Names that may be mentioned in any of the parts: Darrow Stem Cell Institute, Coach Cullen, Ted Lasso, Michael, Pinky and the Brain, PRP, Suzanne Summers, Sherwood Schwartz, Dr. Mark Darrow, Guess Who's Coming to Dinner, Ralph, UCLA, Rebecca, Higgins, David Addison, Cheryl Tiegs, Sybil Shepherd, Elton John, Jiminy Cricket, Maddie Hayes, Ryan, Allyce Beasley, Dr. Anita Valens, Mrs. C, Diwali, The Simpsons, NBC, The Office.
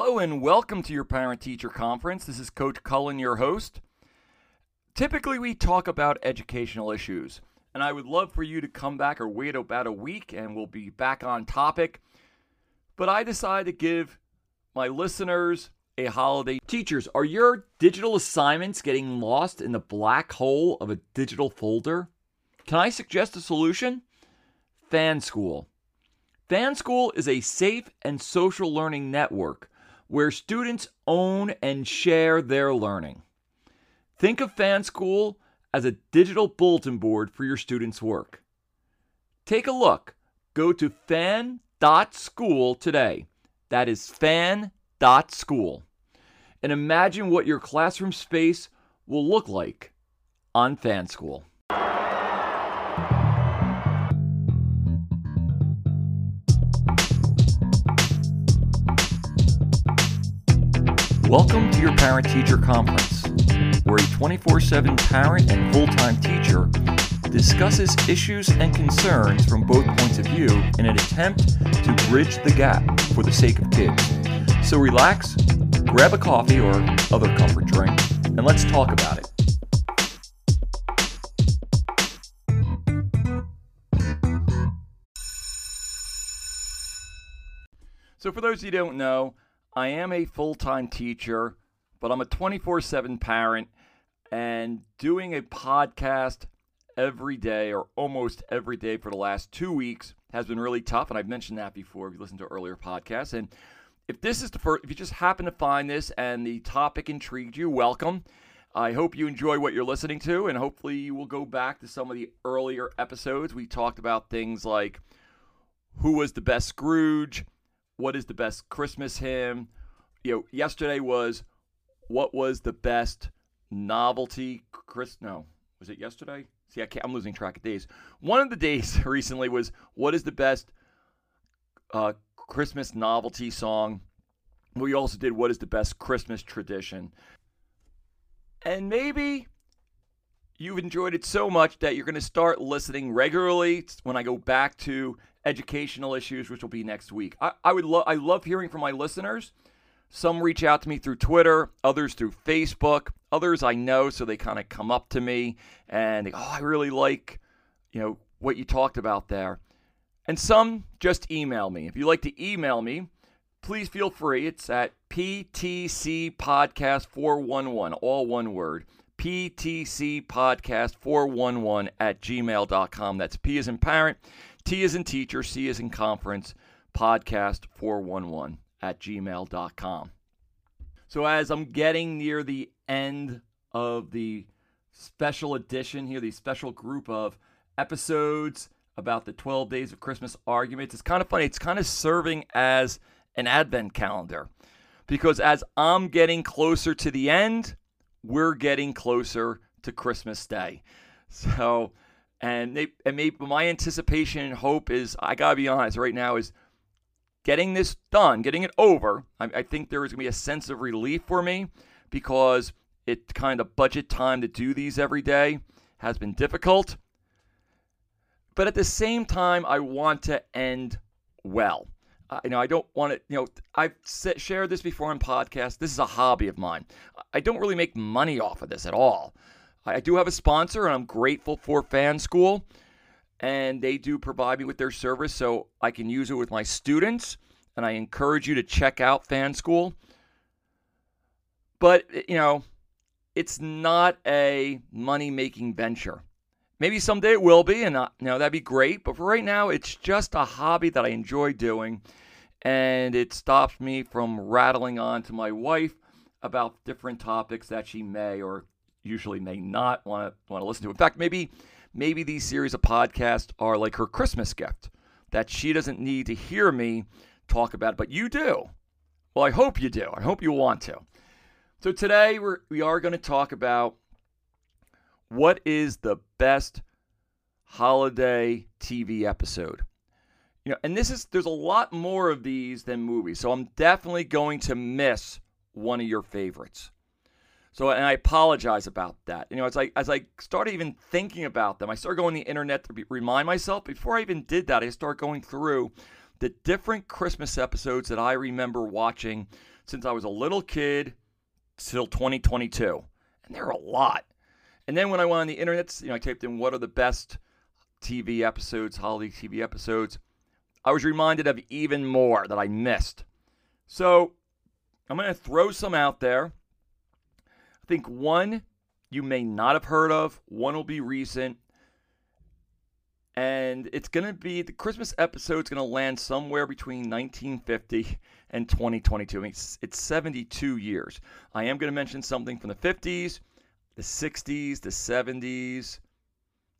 Hello and welcome to your parent-teacher conference. This is Coach Cullen, your host. Typically we talk about educational issues, and I would love for you to come back or wait about a week and we'll be back on topic. But I decided to give my listeners a holiday. Teachers, are your digital assignments getting lost in the black hole of a digital folder? Can I suggest a solution? FanSchool. FanSchool is a safe and social learning network where students own and share their learning. Think of FanSchool as a digital bulletin board for your students' work. Take a look. Go to fan.school today. That is fan.school. And imagine what your classroom space will look like on FanSchool. Welcome to your parent-teacher conference, where a 24/7 parent and full-time teacher discusses issues and concerns from both points of view in an attempt to bridge the gap for the sake of kids. So relax, grab a coffee or other comfort drink, and let's talk about it. So for those who don't know, I am a full-time teacher, but I'm a 24/7 parent, and doing a podcast every day or almost every day for the last 2 weeks has been really tough, and I've mentioned that before if you listen to earlier podcasts. And if this is the first, if you just happen to find this and the topic intrigued you, welcome. I hope you enjoy what you're listening to, and hopefully you will go back to some of the earlier episodes. We talked about things like who was the best Scrooge, what is the best Christmas hymn? You know, yesterday was what was the best novelty? Was it yesterday? See, I'm losing track of days. One of the days recently was what is the best Christmas novelty song? We also did what is the best Christmas tradition? And maybe you've enjoyed it so much that you're going to start listening regularly when I go back to educational issues, which will be next week. I love hearing from my listeners. Some reach out to me through Twitter, others through Facebook, others I know, so they kind of come up to me and they go, oh, I really like, you know, what you talked about there. And some just email me. If you'd like to email me, please feel free. It's at ptcpodcast411, all one word, ptcpodcast411@gmail.com. That's P as in parent, T as in teacher, C as in conference, podcast411@gmail.com. So as I'm getting near the end of the special edition here, the special group of episodes about the 12 Days of Christmas arguments, it's kind of funny. It's kind of serving as an advent calendar because as I'm getting closer to the end, we're getting closer to Christmas Day. So... And maybe my anticipation and hope is, I got to be honest, right now is getting this done, getting it over. I think there is going to be a sense of relief for me because it kind of budget time to do these every day has been difficult. But at the same time, I want to end well. I don't want to, I've shared this before on podcasts. This is a hobby of mine. I don't really make money off of this at all. I do have a sponsor, and I'm grateful for FanSchool, and they do provide me with their service so I can use it with my students, and I encourage you to check out FanSchool. But, it's not a money-making venture. Maybe someday it will be, and that'd be great, but for right now, it's just a hobby that I enjoy doing, and it stops me from rattling on to my wife about different topics that she may or usually may not want to listen to. In fact, maybe these series of podcasts are like her Christmas gift that she doesn't need to hear me talk about it, but you do. Well, I hope you do. I hope you want to. So today we are going to talk about what is the best holiday TV episode. And there's a lot more of these than movies, so I'm definitely going to miss one of your favorites. So, and I apologize about that. It's like as I started even thinking about them, I started going on the internet to remind myself. Before I even did that, I started going through the different Christmas episodes that I remember watching since I was a little kid till 2022. And there are a lot. And then when I went on the internet, I typed in what are the best TV episodes, holiday TV episodes. I was reminded of even more that I missed. So I'm going to throw some out there. I think one you may not have heard of. One will be recent. And it's going to be, the Christmas episode's going to land somewhere between 1950 and 2022. I mean, it's 72 years. I am going to mention something from the 50s, the 60s, the 70s.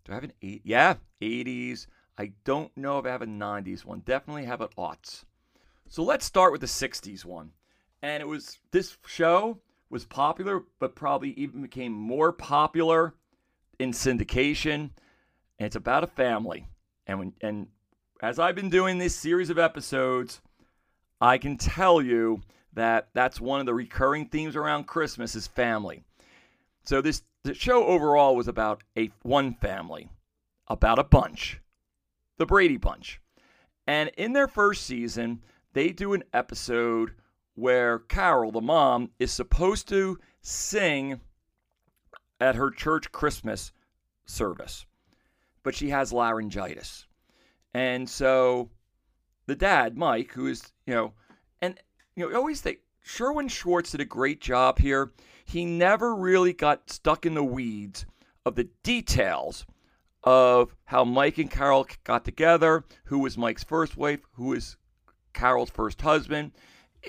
Do I have an 80s? Yeah, 80s. I don't know if I have a 90s one. Definitely have an aughts. So let's start with the 60s one. And it was, this show was popular, but probably even became more popular in syndication. And it's about a family. And as I've been doing this series of episodes, I can tell you that that's one of the recurring themes around Christmas is family. So the show overall was about one family, about a bunch, the Brady Bunch. And in their first season, they do an episode where Carol, the mom, is supposed to sing at her church Christmas service. But she has laryngitis. And so the dad, Mike, who is, I always think Sherwood Schwartz did a great job here. He never really got stuck in the weeds of the details of how Mike and Carol got together, who was Mike's first wife, who was Carol's first husband.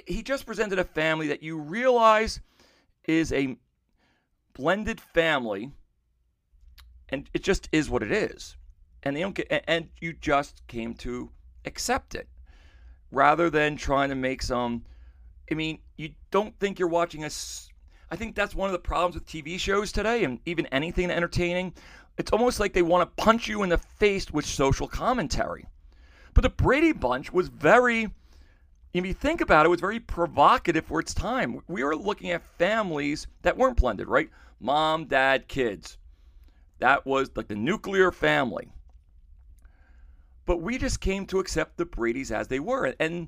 He just presented a family that you realize is a blended family, and it just is what it is. And they don't get, and you just came to accept it rather than trying to make some, you don't think you're watching I think that's one of the problems with TV shows today and even anything entertaining. It's almost like they want to punch you in the face with social commentary. But the Brady Bunch was very, if you think about it, it was very provocative for its time. We were looking at families that weren't blended, right? Mom, dad, kids. That was like the nuclear family. But we just came to accept the Bradys as they were. And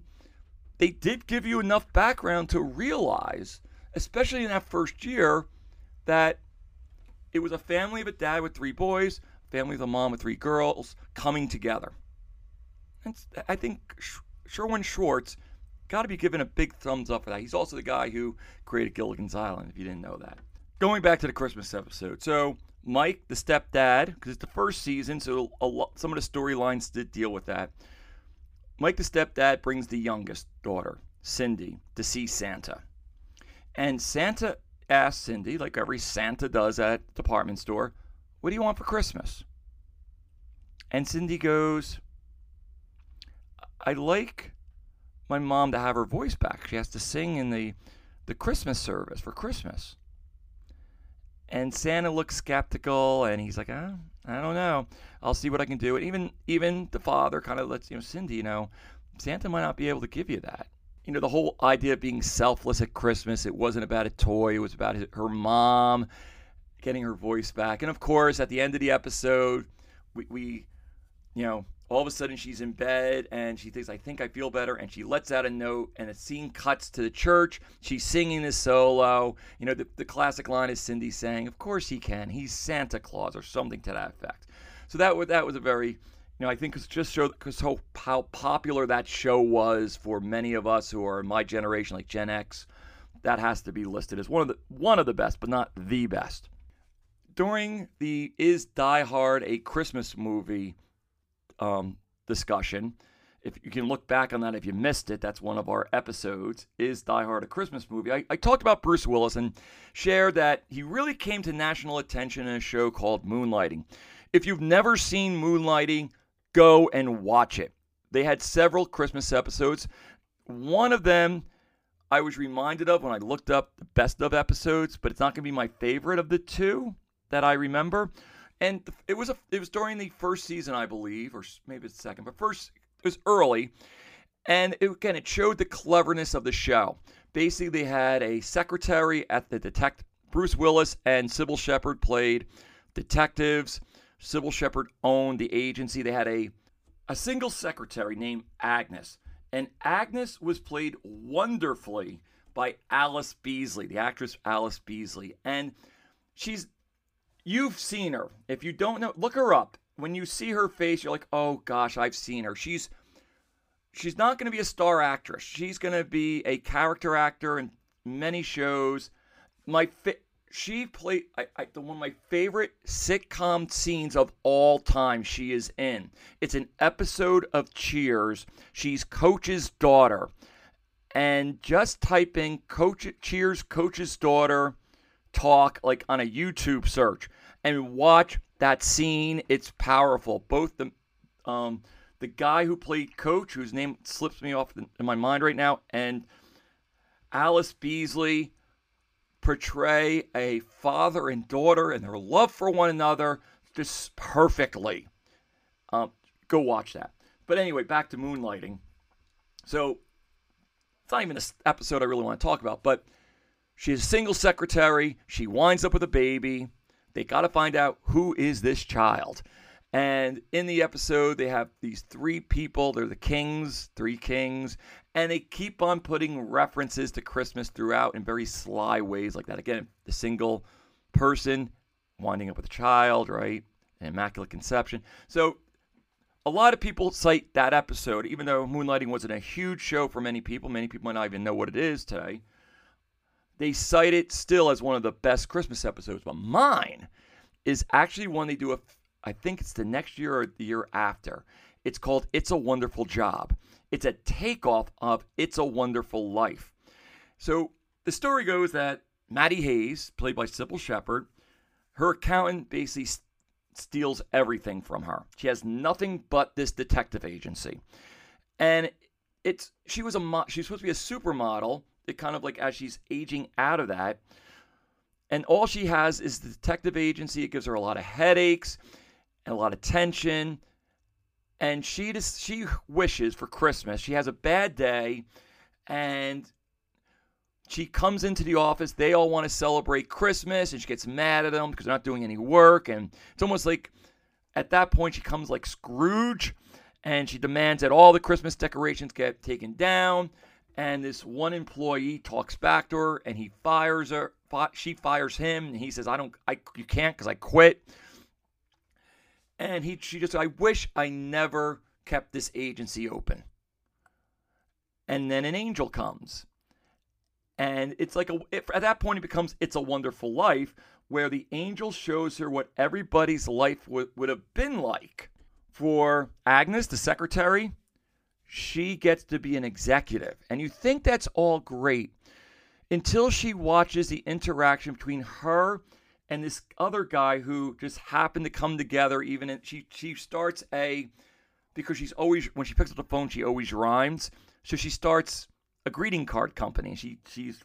they did give you enough background to realize, especially in that first year, that it was a family of a dad with three boys, a family of a mom with three girls coming together. And I think Sherwood Schwartz got to be given a big thumbs up for that. He's also the guy who created Gilligan's Island, if you didn't know that. Going back to the Christmas episode. So Mike, the stepdad, because it's the first season, so some of the storylines did deal with that. Mike, the stepdad, brings the youngest daughter, Cindy, to see Santa. And Santa asks Cindy, like every Santa does at a department store, what do you want for Christmas? And Cindy goes, I'd like my mom to have her voice back. She has to sing in the Christmas service for Christmas. And Santa looks skeptical, and he's like, I don't know. I'll see what I can do. And even the father kind of lets, Cindy, Santa might not be able to give you that. The whole idea of being selfless at Christmas, it wasn't about a toy. It was about her mom getting her voice back. And, of course, at the end of the episode, we all of a sudden she's in bed, and she thinks, I think I feel better, and she lets out a note, and the scene cuts to the church. She's singing this solo. The classic line is Cindy saying, of course he can. He's Santa Claus, or something to that effect. So that was a very, I think it just showed how popular that show was for many of us who are in my generation, like Gen X. That has to be listed as one of the best, but not the best. During the Is Die Hard a Christmas Movie discussion. If you can look back on that, if you missed it, that's one of our episodes, Is Die Hard a Christmas Movie? I talked about Bruce Willis and shared that he really came to national attention in a show called Moonlighting. If you've never seen Moonlighting, go and watch it. They had several Christmas episodes. One of them I was reminded of when I looked up the best of episodes, but it's not going to be my favorite of the two that I remember. And it was during the first season, I believe, or maybe it's the second, but first, it was early. And it showed the cleverness of the show. Basically, they had a secretary at the detective. Bruce Willis and Sybil Shepherd played detectives. Sybil Shepherd owned the agency. They had a single secretary named Agnes. And Agnes was played wonderfully by Allyce Beasley, the actress Allyce Beasley. And you've seen her. If you don't know, look her up. When you see her face, you're like, oh gosh, I've seen her. She's not going to be a star actress. She's going to be a character actor in many shows. She played one of my favorite sitcom scenes of all time she is in. It's an episode of Cheers. She's Coach's daughter. And just type in Cheers Coach's daughter talk like on a YouTube search and watch that scene. It's powerful. Both the guy who played Coach, whose name slips me off in my mind right now, and Allyce Beasley portray a father and daughter and their love for one another just perfectly. Go watch that. But anyway, back to Moonlighting. So it's not even an episode I really want to talk about, but she's a single secretary. She winds up with a baby. They got to find out who is this child. And in the episode, they have these three people. They're the kings, three kings. And they keep on putting references to Christmas throughout in very sly ways like that. Again, the single person winding up with a child, right? An immaculate conception. So a lot of people cite that episode, even though Moonlighting wasn't a huge show for many people. Many people might not even know what it is today. They cite it still as one of the best Christmas episodes. But mine is actually one they do, I think it's the next year or the year after. It's called It's a Wonderful Job. It's a takeoff of It's a Wonderful Life. So the story goes that Maddie Hayes, played by Sybil Shepherd, her accountant basically steals everything from her. She has nothing but this detective agency. And she's supposed to be a supermodel. It kind of like as she's aging out of that. And all she has is the detective agency. It gives her a lot of headaches and a lot of tension. And she wishes for Christmas. She has a bad day, and she comes into the office. They all want to celebrate Christmas, and she gets mad at them because they're not doing any work. And it's almost like at that point she comes like Scrooge, and she demands that all the Christmas decorations get taken down. And this one employee talks back to her, and he fires her. She fires him, and he says, "You can't, because I quit." And she just said, I wish I never kept this agency open. And then an angel comes. And it's like, at that point it becomes It's a Wonderful Life, where the angel shows her what everybody's life would have been like. For Agnes, the secretary, she gets to be an executive. And you think that's all great until she watches the interaction between her and this other guy who just happened to come together. Because she's always, when she picks up the phone, she always rhymes. So she starts a greeting card company. She's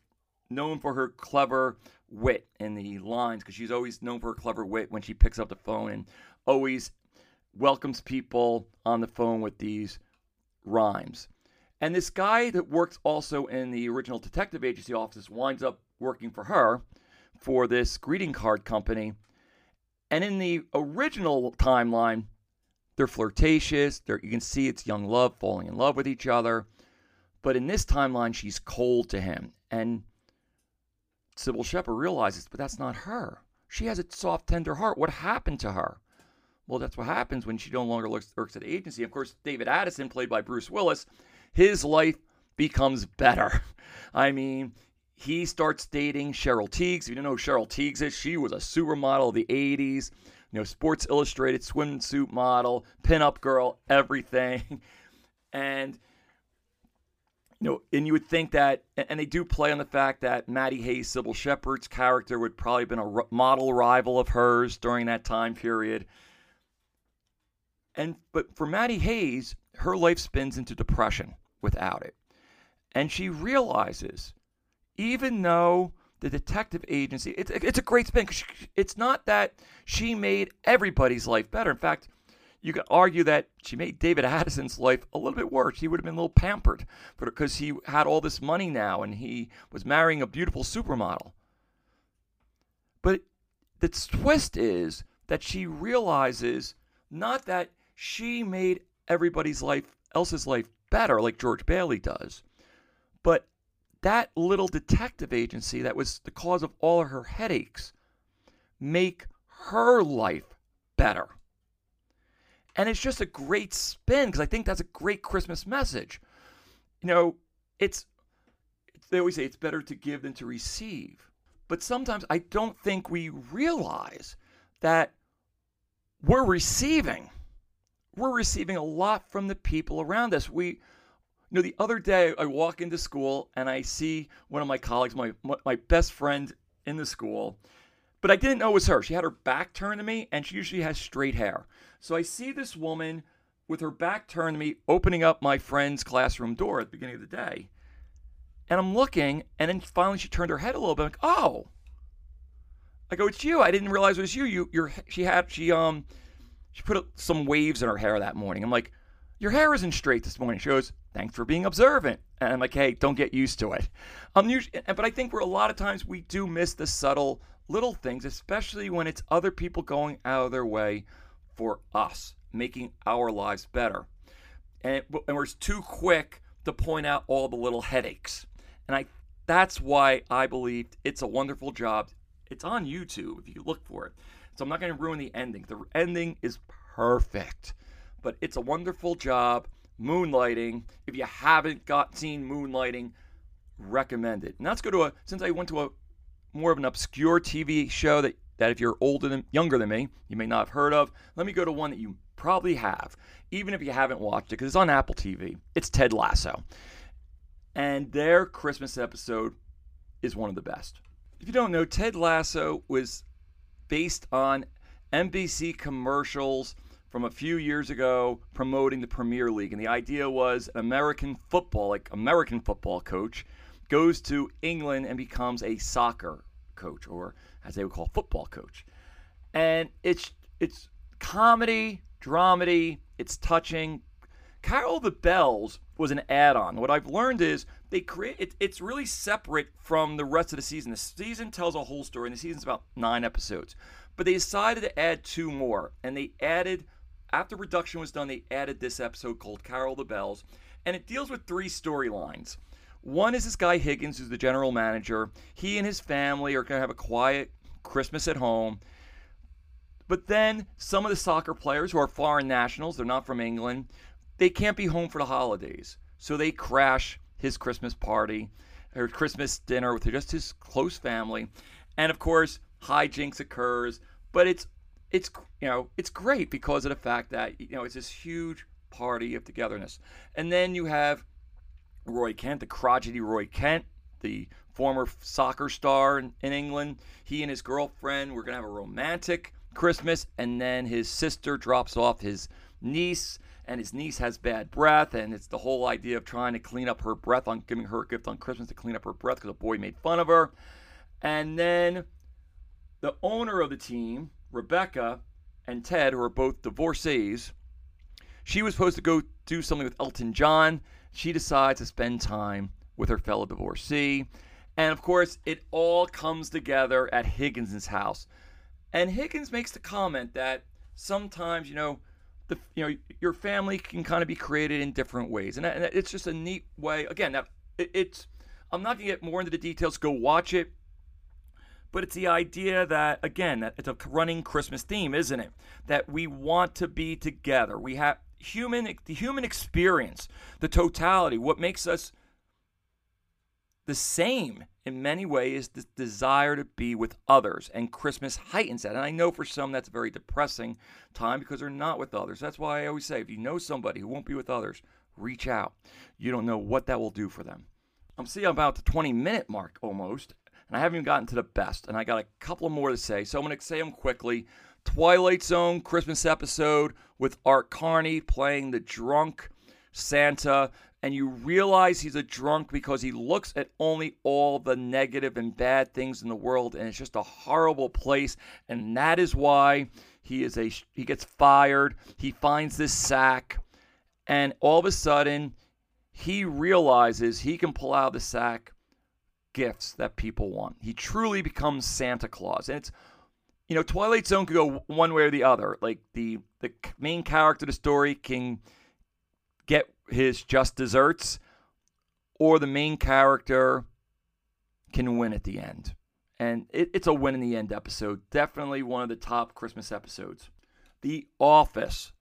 known for her clever wit in the lines, because she's always known for her clever wit when she picks up the phone and always welcomes people on the phone with these rhymes. And this guy that works also in the original detective agency office winds up working for her, for this greeting card company. And in the original timeline, they're flirtatious. You can see it's young love, falling in love with each other. But in this timeline, she's cold to him. And Sybil Shepherd realizes, but that's not her. She has a soft, tender heart. What happened to her? Well, that's what happens when she no longer works at the agency. Of course, David Addison, played by Bruce Willis, his life becomes better. I mean, he starts dating Cheryl Tiegs. If you don't know who Cheryl Tiegs is, she was a supermodel of the 80s. Sports Illustrated swimsuit model, pinup girl, everything. And, and you would think that, and they do play on the fact that Maddie Hayes, Sybil Shepherd's character, would probably have been a model rival of hers during that time period. But for Maddie Hayes, her life spins into depression without it. And she realizes, even though the detective agency, it's a great spin. Cause it's not that she made everybody's life better. In fact, you could argue that she made David Addison's life a little bit worse. He would have been a little pampered because he had all this money now and he was marrying a beautiful supermodel. But the twist is that she realizes not that she made everybody's else's life better like George Bailey does, but that little detective agency that was the cause of all of her headaches make her life better. And it's just a great spin, because I think that's a great Christmas message. You know, they always say it's better to give than to receive. But sometimes I don't think we realize that we're receiving. We're receiving a lot from the people around us. You know, the other day I walk into school and I see one of my colleagues, my best friend in the school, but I didn't know it was her. She had her back turned to me, and she usually has straight hair. So I see this woman with her back turned to me opening up my friend's classroom door at the beginning of the day. And I'm looking, and then finally she turned her head a little bit. I'm like, oh. I go, it's you. I didn't realize it was you. She put some waves in her hair that morning. I'm like, your hair isn't straight this morning. She goes, thanks for being observant. And I'm like, hey, don't get used to it. But I think a lot of times we do miss the subtle little things, especially when it's other people going out of their way for us, making our lives better. And we're too quick to point out all the little headaches. And that's why I believe It's a Wonderful Job. It's on YouTube if you look for it. So I'm not going to ruin the ending. The ending is perfect. But It's a Wonderful Job, Moonlighting. If you haven't seen Moonlighting, recommend it. And let's go to since I went to a more of an obscure TV show that if you're younger than me, you may not have heard of, let me go to one that you probably have, even if you haven't watched it, because it's on Apple TV. It's Ted Lasso. And their Christmas episode is one of the best. If you don't know, Ted Lasso was based on NBC commercials from a few years ago promoting the Premier League. And the idea was an American football coach goes to England and becomes a soccer coach, or as they would call, football coach. And it's comedy, dramedy, it's touching. Carol the Bells was an add-on. What I've learned is it's really separate from the rest of the season. The season tells a whole story, and the season's about 9 episodes. But they decided to add 2 more, and they added, after production was done, they added this episode called Carol the Bells, and it deals with 3 storylines. One is this guy Higgins, who's the general manager. He and his family are going to have a quiet Christmas at home. But then some of the soccer players who are foreign nationals, they're not from England, they can't be home for the holidays. So they crash his Christmas party or Christmas dinner with just his close family. And of course, hijinks occurs. But it's great because of the fact that, you know, it's this huge party of togetherness. And then you have Roy Kent, the crotchety Roy Kent, the former soccer star in England. He and his girlfriend were going to have a romantic Christmas, and then his sister drops off his niece, and his niece has bad breath, and it's the whole idea of trying to clean up her breath, on giving her a gift on Christmas to clean up her breath because a boy made fun of her. And then the owner of the team, Rebecca, and Ted, who are both divorcees, she was supposed to go do something with Elton John. She decides to spend time with her fellow divorcee. And of course, it all comes together at Higgins' house. And Higgins makes the comment that sometimes, your family can kind of be created in different ways. And it's just a neat way. Again, I'm not going to get more into the details. Go watch it. But it's the idea that, again, that it's a running Christmas theme, isn't it? That we want to be together. We have the human experience, the totality, what makes us the same in many ways is this desire to be with others, and Christmas heightens that. And I know for some that's a very depressing time because they're not with others. That's why I always say, if you know somebody who won't be with others, reach out. You don't know what that will do for them. I'm seeing about the 20-minute mark almost, and I haven't even gotten to the best, and I got a couple more to say, so I'm going to say them quickly. Twilight Zone Christmas episode with Art Carney playing the drunk Santa, and you realize he's a drunk because he looks at only all the negative and bad things in the world, and it's just a horrible place, and that is why he gets fired. He finds this sack, and all of a sudden he realizes he can pull out of the sack gifts that people want. He truly becomes Santa Claus, and it's Twilight Zone could go one way or the other. Like the main character of the story can get his just desserts, or the main character can win at the end. And it's a win in the end episode. Definitely one of the top Christmas episodes. The Office.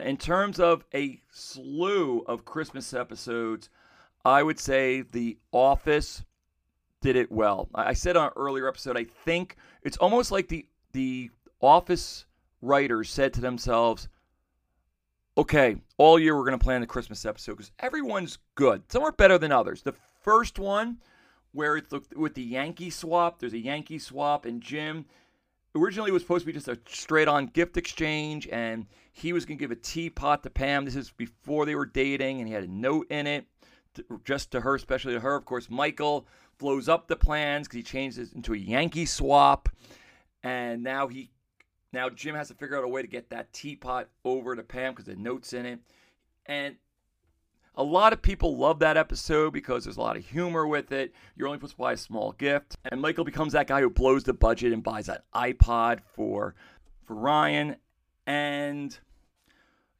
In terms of a slew of Christmas episodes, I would say The Office did it well. I said on an earlier episode, I think it's almost like the Office writers said to themselves, okay, all year we're going to plan the Christmas episode because everyone's good. Some are better than others. The first one, where it's with the Yankee swap, there's a Yankee swap, and Jim, originally it was supposed to be just a straight-on gift exchange, and he was going to give a teapot to Pam. This is before they were dating, and he had a note in it, just to her, especially to her. Of course, Michael blows up the plans because he changed it into a Yankee swap, and now Jim has to figure out a way to get that teapot over to Pam because the note's in it. And a lot of people love that episode because there's a lot of humor with it. You're only supposed to buy a small gift. And Michael becomes that guy who blows the budget and buys that iPod for Ryan. And,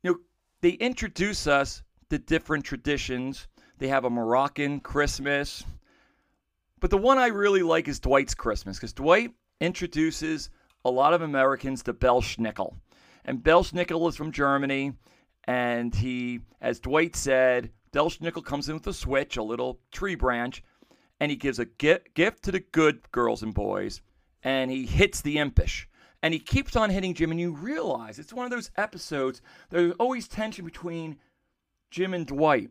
you know, they introduce us to different traditions. They have a Moroccan Christmas. But the one I really like is Dwight's Christmas, because Dwight introduces a lot of Americans to Belsnickel. And Belsnickel is from Germany. And he, as Dwight said, Belsnickel comes in with a switch, a little tree branch, and he gives a gift to the good girls and boys, and he hits the impish. And he keeps on hitting Jim, and you realize it's one of those episodes, there's always tension between Jim and Dwight.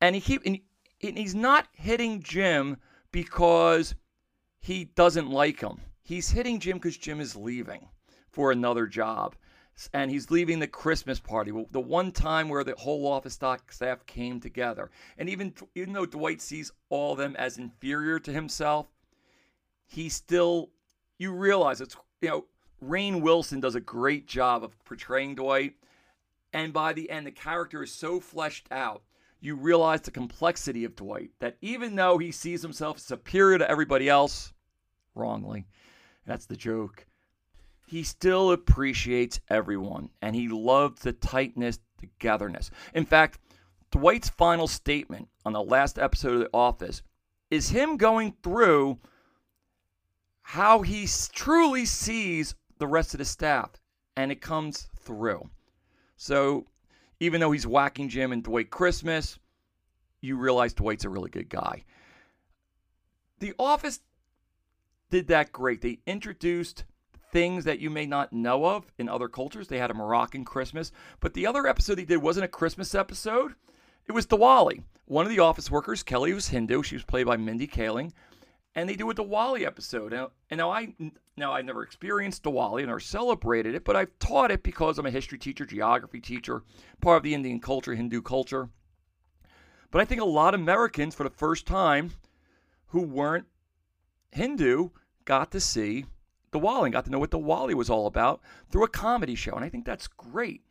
And he's not hitting Jim because he doesn't like him. He's hitting Jim because Jim is leaving for another job. And he's leaving the Christmas party, the one time where the whole office staff came together. And even though Dwight sees all of them as inferior to himself, he still, you realize it's, you know, Rainn Wilson does a great job of portraying Dwight. And by the end, the character is so fleshed out, you realize the complexity of Dwight. That even though he sees himself superior to everybody else, wrongly, that's the joke, he still appreciates everyone, and he loves the tightness, togetherness. In fact, Dwight's final statement on the last episode of The Office is him going through how he truly sees the rest of the staff, and it comes through. So even though he's whacking Jim and Dwight Christmas, you realize Dwight's a really good guy. The Office did that great. They introduced things that you may not know of in other cultures. They had a Moroccan Christmas. But the other episode they did wasn't a Christmas episode. It was Diwali. One of the office workers, Kelly, was Hindu. She was played by Mindy Kaling. And they do a Diwali episode. And now I never experienced Diwali and never celebrated it, but I've taught it because I'm a history teacher, geography teacher, part of the Indian culture, Hindu culture. But I think a lot of Americans, for the first time, who weren't Hindu, got to see Diwali and got to know what Diwali was all about through a comedy show, and I think that's great.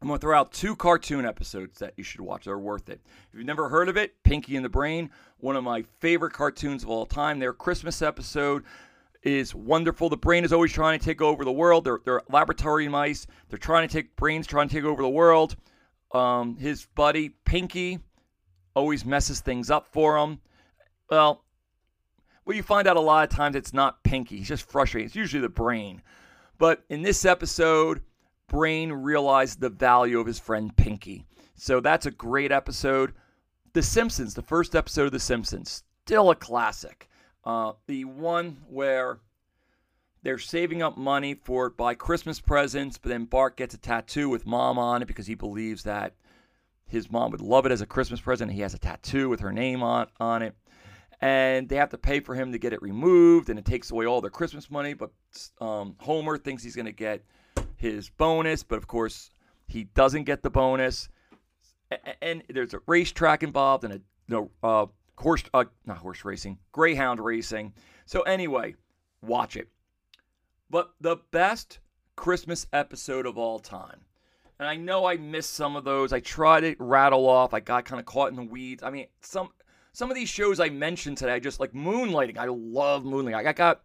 I'm going to throw out two cartoon episodes that you should watch. They're worth it. If you've never heard of it, Pinky and the Brain, one of my favorite cartoons of all time. Their Christmas episode is wonderful. The brain is always trying to take over the world. They're laboratory mice. They're trying to take over the world. His buddy, Pinky, always messes things up for him. Well, you find out a lot of times it's not Pinky. He's just frustrated. It's usually the brain. But in this episode, Brain realized the value of his friend Pinky. So that's a great episode. The Simpsons, the first episode of The Simpsons, still a classic. The one where they're saving up money for buy Christmas presents, but then Bart gets a tattoo with Mom on it because he believes that his mom would love it as a Christmas present. He has a tattoo with her name on it. And they have to pay for him to get it removed, and it takes away all their Christmas money. But Homer thinks he's going to get his bonus, but of course he doesn't get the bonus. And there's a racetrack involved, and greyhound racing. So anyway, watch it. But the best Christmas episode of all time. And I know I missed some of those. I tried to rattle off. I got kind of caught in the weeds. I mean, Some of these shows I mentioned today, I just like Moonlighting. I love Moonlighting. I got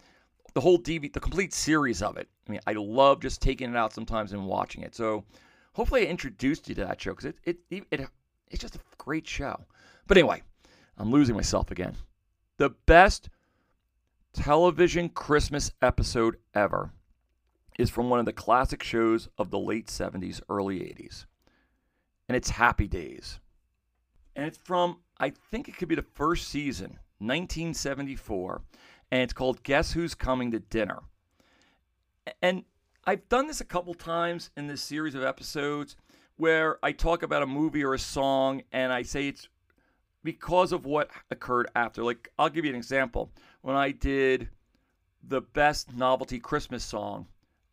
the whole DVD, the complete series of it. I mean, I love just taking it out sometimes and watching it. So hopefully I introduced you to that show because it's just a great show. But anyway, I'm losing myself again. The best television Christmas episode ever is from one of the classic shows of the late 70s, early 80s. And it's Happy Days. And it's from, I think it could be the first season, 1974. And it's called Guess Who's Coming to Dinner. And I've done this a couple times in this series of episodes where I talk about a movie or a song and I say it's because of what occurred after. Like, I'll give you an example. When I did the best novelty Christmas song,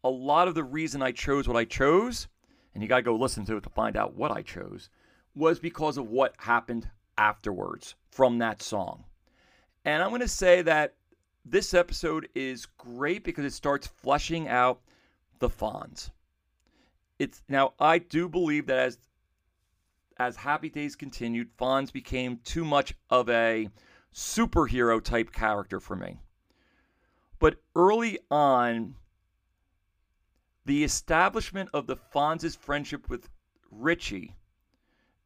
a lot of the reason I chose what I chose, and you got to go listen to it to find out what I chose, was because of what happened afterwards from that song. And I'm going to say that this episode is great because it starts fleshing out the Fonz. Now, I do believe that as Happy Days continued, Fonz became too much of a superhero-type character for me. But early on, the establishment of the Fonz's friendship with Richie,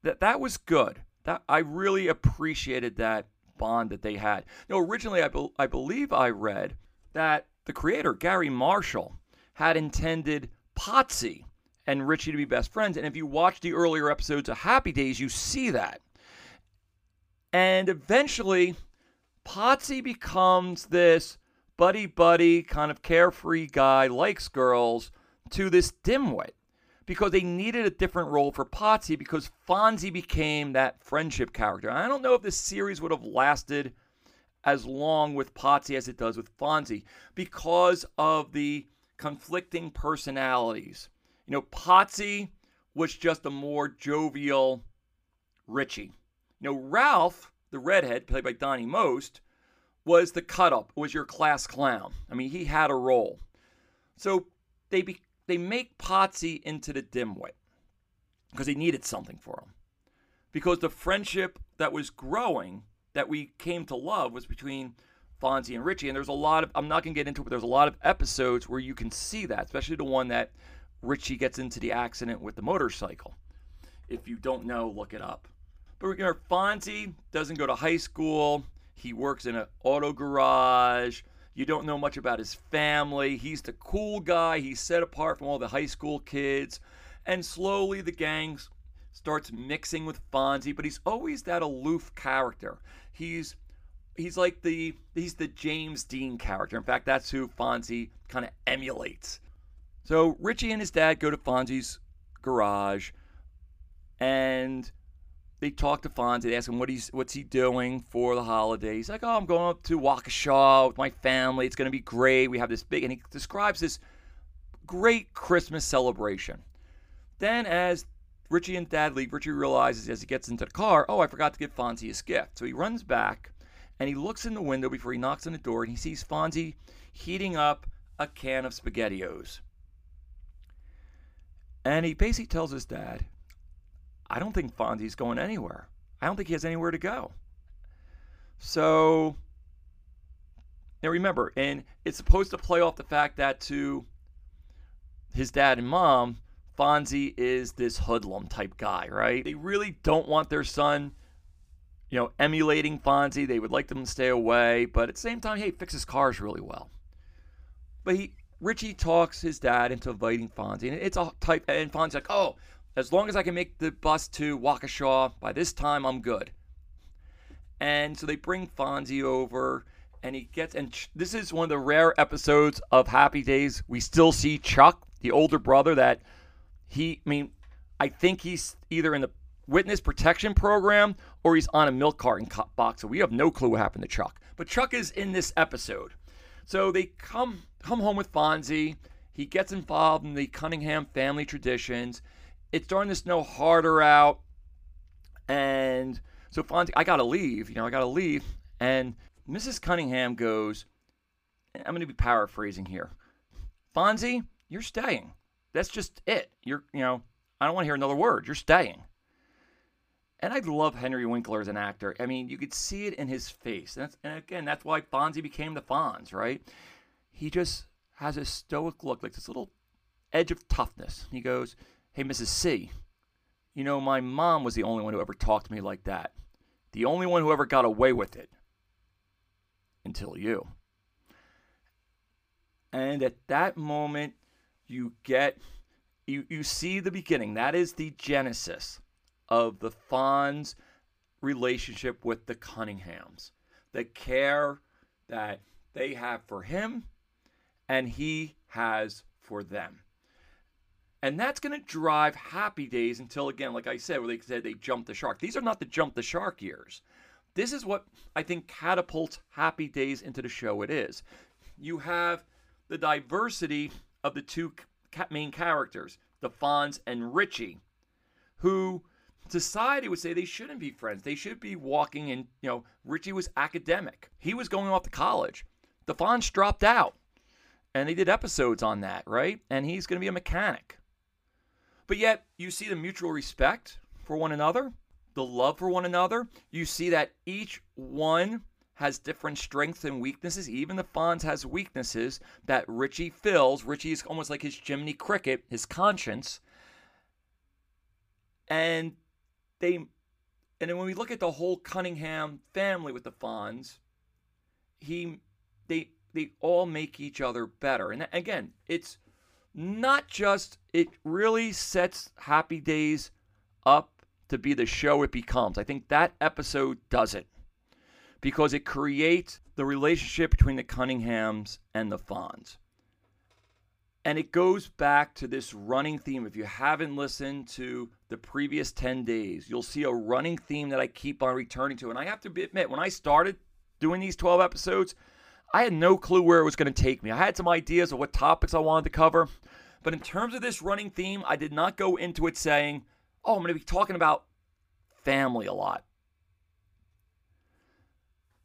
that was good. That I really appreciated that bond that they had. You know, originally, I believe I read that the creator, Gary Marshall, had intended Potsy and Richie to be best friends. And if you watch the earlier episodes of Happy Days, you see that. And eventually, Potsy becomes this buddy-buddy, kind of carefree guy, likes girls, to this dimwit. Because they needed a different role for Potsy because Fonzie became that friendship character. And I don't know if this series would have lasted as long with Potsy as it does with Fonzie because of the conflicting personalities. You know, Potsy was just a more jovial Richie. You know, Ralph, the redhead, played by Donnie Most, was the cut-up, was your class clown. I mean, he had a role. So they make Potsy into the dimwit because he needed something for him. Because the friendship that was growing, that we came to love, was between Fonzie and Richie. And there's a lot of, I'm not going to get into it, but there's a lot of episodes where you can see that, especially the one that Richie gets into the accident with the motorcycle. If you don't know, look it up. But remember, Fonzie doesn't go to high school. He works in an auto garage. You don't know much about his family. He's the cool guy. He's set apart from all the high school kids. And slowly the gang starts mixing with Fonzie, but he's always that aloof character. He's the James Dean character. In fact, that's who Fonzie kind of emulates. So Richie and his dad go to Fonzie's garage and they talk to Fonzie. They ask him what's he doing for the holiday. He's like, oh, I'm going up to Waukesha with my family. It's going to be great. We have this big, and he describes this great Christmas celebration. Then as Richie and Dad leave, Richie realizes as he gets into the car, oh, I forgot to give Fonzie his gift. So he runs back, and he looks in the window before he knocks on the door, and he sees Fonzie heating up a can of SpaghettiOs. And he basically tells his dad, I don't think Fonzie's going anywhere. I don't think he has anywhere to go. So, now remember, and it's supposed to play off the fact that to his dad and mom, Fonzie is this hoodlum type guy, right? They really don't want their son, you know, emulating Fonzie. They would like them to stay away, but at the same time, hey, he fixes cars really well. But Richie talks his dad into inviting Fonzie, and and Fonzie's like, oh, as long as I can make the bus to Waukesha, by this time I'm good. And so they bring Fonzie over, and this is one of the rare episodes of Happy Days. We still see Chuck, the older brother, I think he's either in the witness protection program or he's on a milk carton box, so we have no clue what happened to Chuck. But Chuck is in this episode. So they come home with Fonzie. He gets involved in the Cunningham family traditions. It's starting to snow harder out, and so Fonzie, I gotta leave. And Mrs. Cunningham goes, I'm gonna be paraphrasing here, Fonzie, you're staying. That's just it. I don't want to hear another word. You're staying. And I love Henry Winkler as an actor. I mean, you could see it in his face. And again, that's why Fonzie became the Fonz, right? He just has a stoic look, like this little edge of toughness. He goes, hey, Mrs. C, you know, my mom was the only one who ever talked to me like that. The only one who ever got away with it. Until you. And at that moment, you get, you see the beginning. That is the genesis of the Fonz relationship with the Cunninghams. The care that they have for him and he has for them. And that's going to drive Happy Days until, again, like I said, where they said they jumped the shark. These are not the jump the shark years. This is what I think catapults Happy Days into the show it is. You have the diversity of the two main characters, the Fonz and Richie, who society would say they shouldn't be friends. They should be walking in, you know, Richie was academic. He was going off to college. The Fonz dropped out. And they did episodes on that, right? And he's going to be a mechanic. But yet, you see the mutual respect for one another, the love for one another. You see that each one has different strengths and weaknesses. Even the Fonz has weaknesses that Richie fills. Richie is almost like his Jiminy Cricket, his conscience. And then when we look at the whole Cunningham family with the Fonz, they all make each other better. And again, it's not just, it really sets Happy Days up to be the show it becomes. I think that episode does it because it creates the relationship between the Cunninghams and the Fonz. And it goes back to this running theme. If you haven't listened to the previous 10 days, you'll see a running theme that I keep on returning to. And I have to admit, when I started doing these 12 episodes, I had no clue where it was going to take me. I had some ideas of what topics I wanted to cover. But in terms of this running theme, I did not go into it saying, oh, I'm going to be talking about family a lot.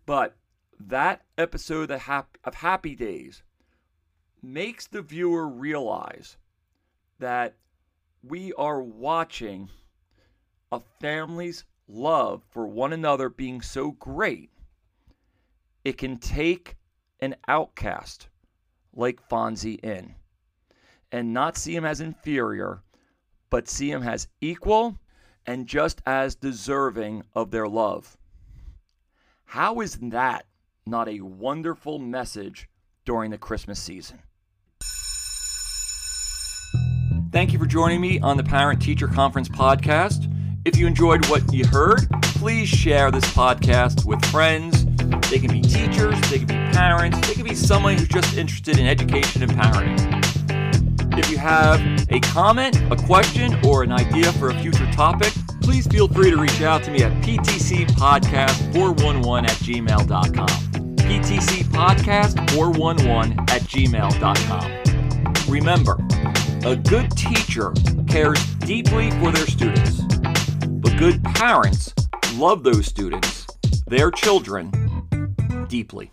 But that episode of Happy Days makes the viewer realize that we are watching a family's love for one another being so great, it can take an outcast like Fonzie in and not see him as inferior, but see him as equal and just as deserving of their love. How is that not a wonderful message during the Christmas season? Thank you for joining me on the Parent Teacher Conference podcast. If you enjoyed what you heard, please share this podcast with friends. They can be teachers, they can be parents, they can be someone who's just interested in education and parenting. If you have a comment, a question, or an idea for a future topic, please feel free to reach out to me at ptcpodcast411@gmail.com. ptcpodcast411@gmail.com. Remember, a good teacher cares deeply for their students, but good parents love those students, their children, deeply.